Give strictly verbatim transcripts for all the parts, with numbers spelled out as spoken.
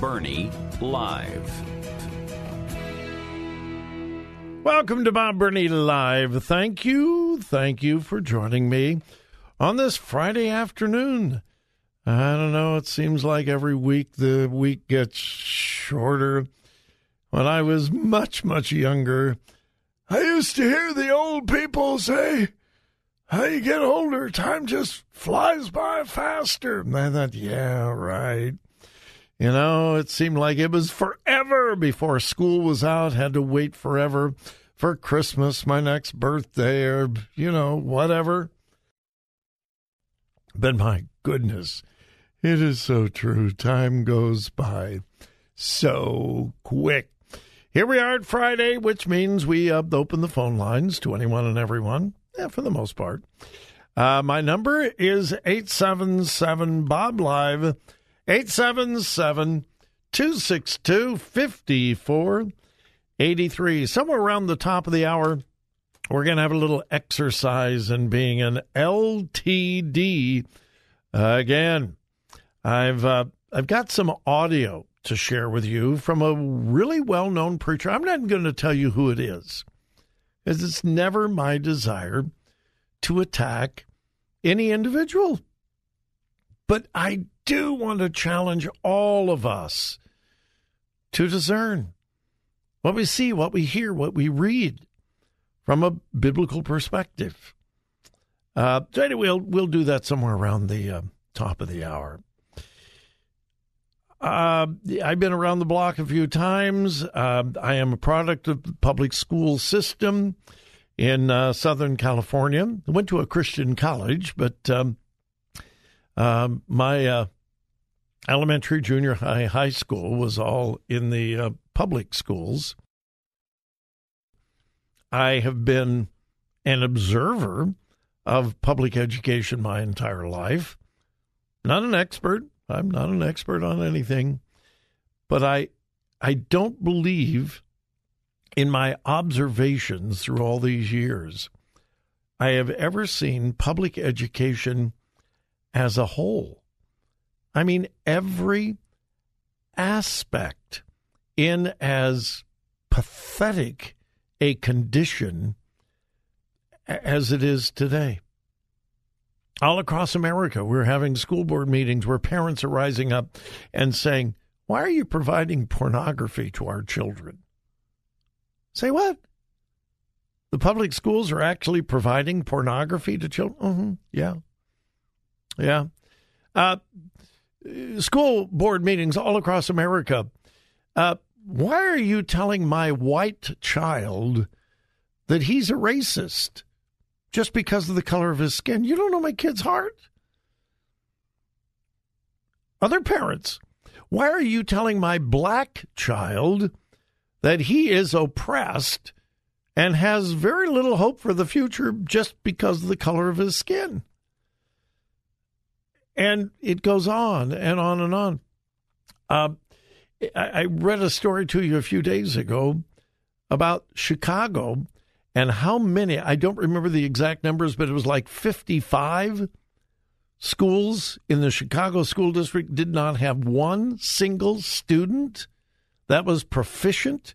Burney Live. Welcome to Bob Burney Live. Thank you, thank you for joining me on this Friday afternoon. I don't know, it seems like every week the week gets shorter. When I was much, much younger, I used to hear the old people say, how you get older, time just flies by faster. And I thought, yeah, right. You know, it seemed like it was forever before school was out, had to wait forever for Christmas, my next birthday, or, you know, whatever. But my goodness, it is so true. Time goes by so quick. Here we are at Friday, which means we uh, open the phone lines to anyone and everyone, yeah, for the most part. Uh, my number is eight seven seven B O B Live. eight seven seven, two six two, five four eight three. Somewhere around the top of the hour, we're going to have a little exercise in being an L T D. Uh, again, I've uh, I've got some audio to share with you from a really well-known preacher. I'm not going to tell you who it is, because it's never my desire to attack any individual. But I do want to challenge all of us to discern what we see, what we hear, what we read from a biblical perspective. Uh, so anyway, we'll, we'll do that somewhere around the uh, top of the hour. Uh, I've been around the block a few times. Uh, I am a product of the public school system in uh, Southern California. I went to a Christian college, but... Um, Um, my uh, elementary, junior high, high school was all in the uh, public schools. I have been an observer of public education my entire life. Not an expert. I'm not an expert on anything. But I, I don't believe in my observations through all these years I have ever seen public education as a whole. I mean, every aspect in as pathetic a condition as it is today. All across America, we're having school board meetings where parents are rising up and saying, why are you providing pornography to our children? Say what? The public schools are actually providing pornography to children? Mm-hmm. Yeah. Yeah. Uh, school board meetings all across America. Uh, why are you telling my white child that he's a racist? just because of the color of his skin. You don't know my kid's heart. Other parents, why are you telling my black child that he is oppressed and has very little hope for the future just because of the color of his skin? And it goes on and on and on. Uh, I, I read a story to you a few days ago about Chicago and how many, I don't remember the exact numbers, but it was like fifty-five schools in the Chicago school district did not have one single student that was proficient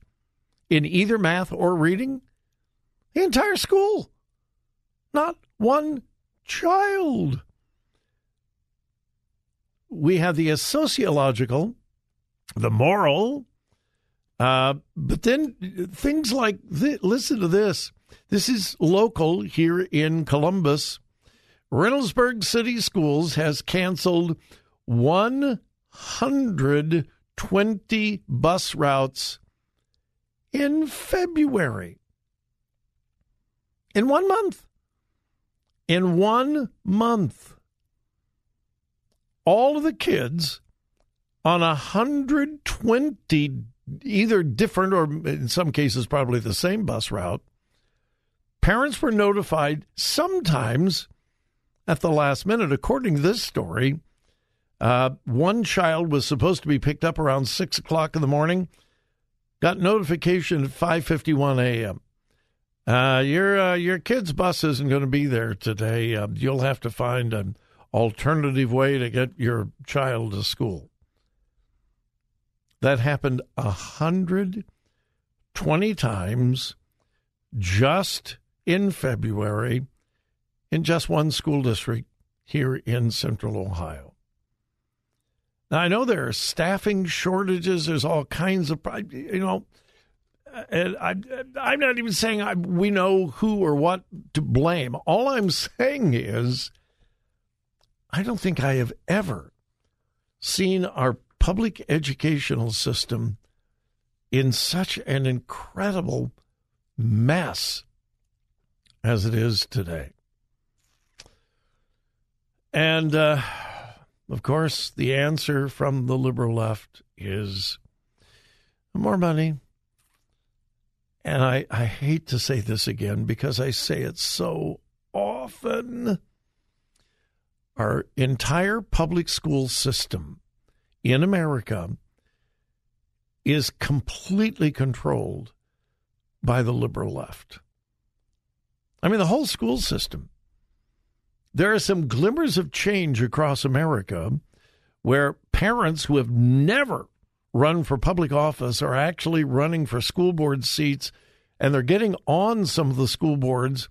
in either math or reading. The entire school. Not one child. We have the sociological, the moral, uh, but then things like, th- listen to this. This is local here in Columbus. Reynoldsburg City Schools has canceled one hundred twenty bus routes in February. In one month. In one month. All of the kids on one hundred twenty, either different or in some cases probably the same bus route, parents were notified sometimes at the last minute. According to this story, uh, one child was supposed to be picked up around six o'clock in the morning, got notification at five fifty-one a.m. Uh, your, uh, your kid's bus isn't going to be there today. Uh, you'll have to find a alternative way to get your child to school. That happened one hundred twenty times just in February in just one school district here in Central Ohio. Now, I know there are staffing shortages. There's all kinds of, you know, and I, I'm not even saying I, we know who or what to blame. All I'm saying is I don't think I have ever seen our public educational system in such an incredible mess as it is today. And, uh, of course, the answer from the liberal left is more money. And I, I hate to say this again because I say it so often. Our entire public school system in America is completely controlled by the liberal left. I mean, the whole school system. There are some glimmers of change across America where parents who have never run for public office are actually running for school board seats, and they're getting on some of the school boards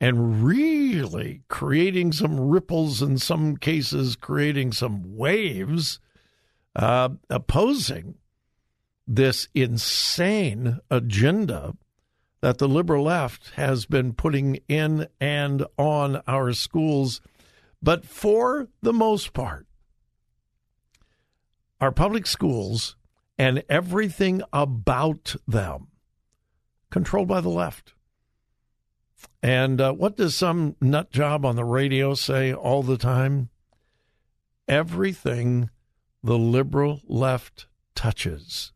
and really creating some ripples, in some cases creating some waves, uh, opposing this insane agenda that the liberal left has been putting in and on our schools. But for the most part, our public schools and everything about them controlled by the left. And uh, what does some nut job on the radio say all the time? Everything the liberal left touches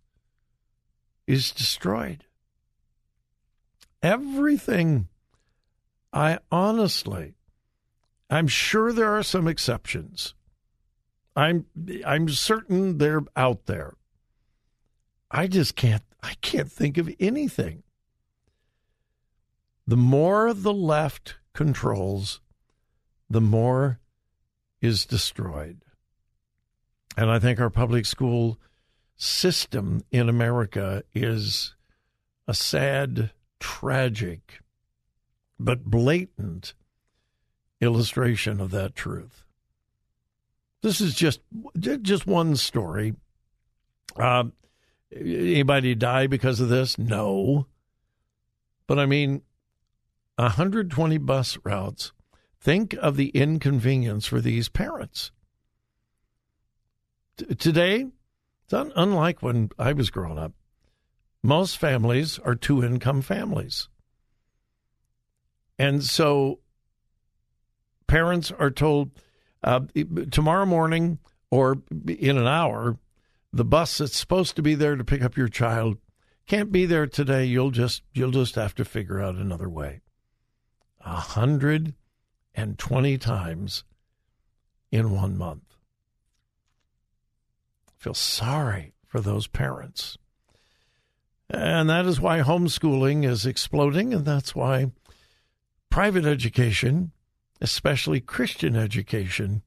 is destroyed. Everything. I honestly, I'm sure there are some exceptions. I'm I'm certain they're out there. I just can't I can't think of anything. The more the left controls, the more is destroyed. And I think our public school system in America is a sad, tragic, but blatant illustration of that truth. This is just just one story. Uh, anybody die because of this? No. But I mean, one hundred twenty bus routes. Think of the inconvenience for these parents. T- today, it's un- unlike when I was growing up. Most families are two-income families. And so parents are told uh, tomorrow morning or in an hour, the bus that's supposed to be there to pick up your child can't be there today. You'll just you'll just have to figure out another way. A hundred and twenty times in one month. I feel sorry for those parents. And that is why homeschooling is exploding, and that's why private education, especially Christian education,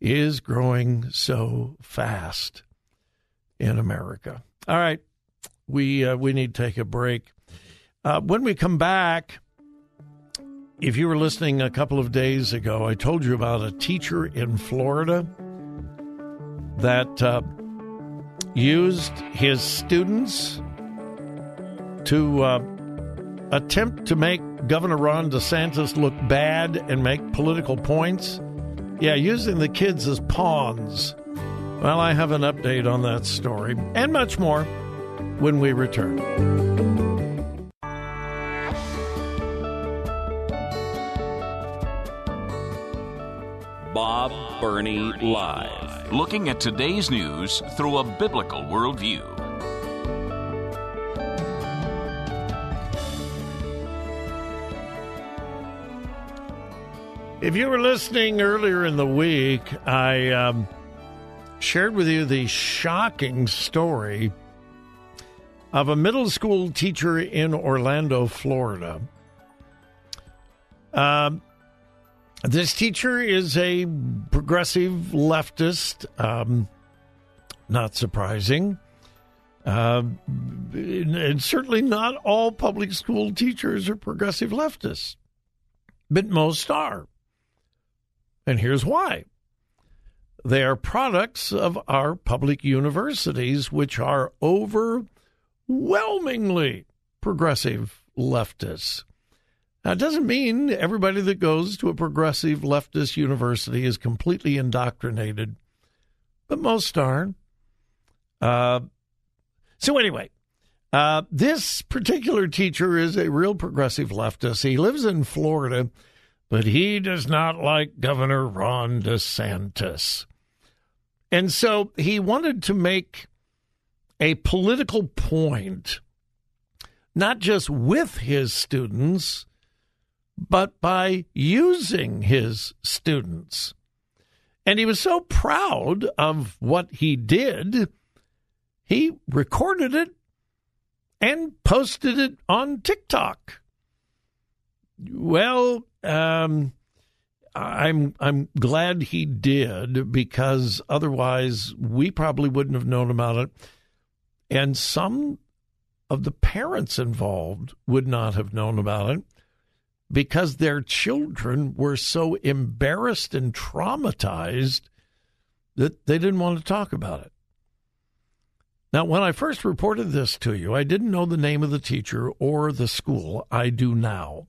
is growing so fast in America. All right, we uh, we need to take a break. Uh, when we come back, if you were listening a couple of days ago, I told you about a teacher in Florida that uh, used his students to uh, attempt to make Governor Ron DeSantis look bad and make political points. Yeah, using the kids as pawns. Well, I have an update on that story and much more when we return. Bob Burney Live. Looking at today's news through a biblical worldview. If you were listening earlier in the week, I um, shared with you the shocking story of a middle school teacher in Orlando, Florida. Uh, this teacher is a progressive leftist, um, not surprising, uh, and certainly not all public school teachers are progressive leftists, but most are. And here's why. They are products of our public universities, which are overwhelmingly progressive leftists. Now, it doesn't mean everybody that goes to a progressive leftist university is completely indoctrinated, but most are. Uh, so anyway, uh, this particular teacher is a real progressive leftist. He lives in Florida, but he does not like Governor Ron DeSantis. And so he wanted to make a political point, not just with his students, but by using his students. And he was so proud of what he did, he recorded it and posted it on TikTok. Well, Um, I'm I'm glad he did, because otherwise we probably wouldn't have known about it, and some of the parents involved would not have known about it because their children were so embarrassed and traumatized that they didn't want to talk about it. Now, when I first reported this to you, I didn't know the name of the teacher or the school. I do now.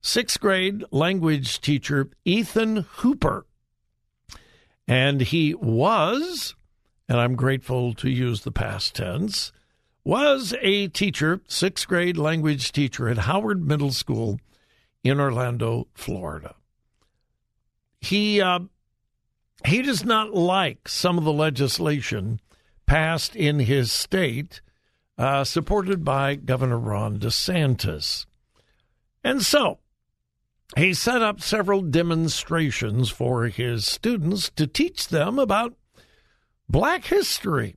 Sixth grade language teacher Ethan Hooper. And he was, and I'm grateful to use the past tense, was a teacher, sixth grade language teacher at Howard Middle School in Orlando, Florida. He, uh, he does not like some of the legislation passed in his state, uh, supported by Governor Ron DeSantis. And so he set up several demonstrations for his students to teach them about Black history.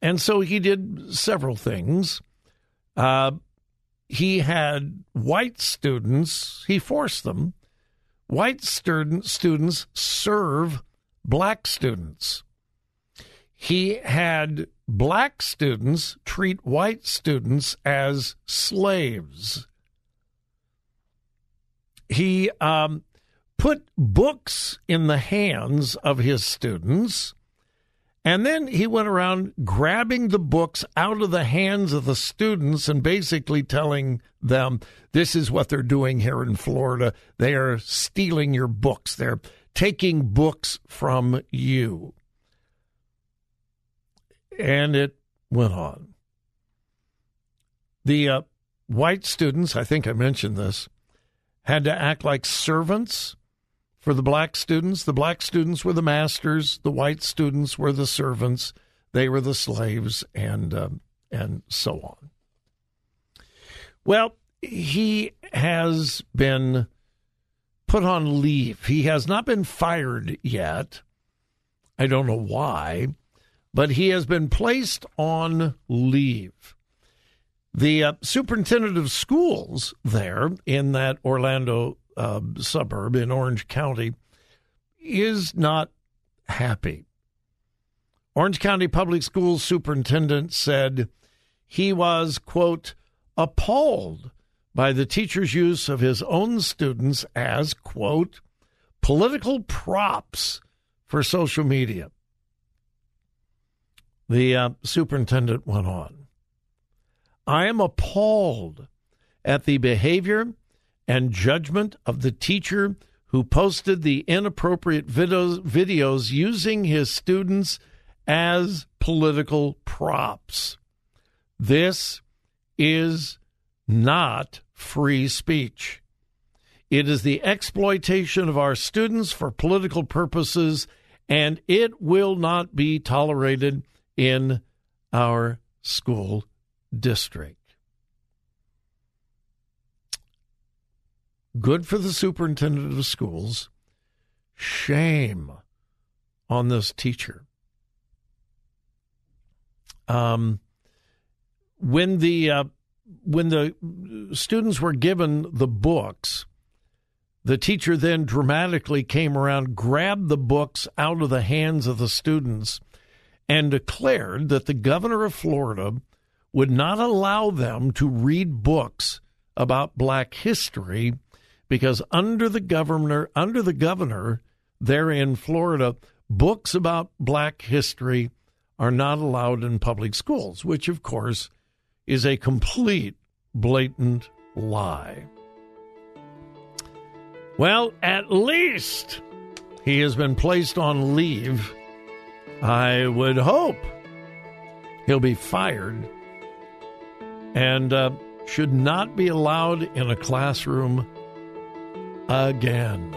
And so he did several things. Uh, he had white students, he forced them, white student, students serve Black students. He had Black students treat white students as slaves. He um, put books in the hands of his students, and then he went around grabbing the books out of the hands of the students and basically telling them, this is what they're doing here in Florida. They are stealing your books. They're taking books from you. And it went on. The uh, white students, I think I mentioned this, had to act like servants for the black students. The black students were the masters. The white students were the servants. They were the slaves, and um, and so on. Well, he has been put on leave. He has not been fired yet. I don't know why, but he has been placed on leave. The uh, superintendent of schools there in that Orlando uh, suburb in Orange County is not happy. Orange County Public Schools superintendent said he was, quote, appalled by the teacher's use of his own students as, quote, political props for social media. The uh, superintendent went on. I am appalled at the behavior and judgment of the teacher who posted the inappropriate videos, videos using his students as political props. This is not free speech. It is the exploitation of our students for political purposes, and it will not be tolerated in our school district. Good for the superintendent of schools. Shame on this teacher. Um, when the uh, when the students were given the books, the teacher then dramatically came around, grabbed the books out of the hands of the students, and declared that the governor of Florida would not allow them to read books about black history because under the governor, under the governor there in Florida, books about black history are not allowed in public schools, which, of course, is a complete, blatant lie. Well, at least he has been placed on leave. I would hope he'll be fired and uh, should not be allowed in a classroom again.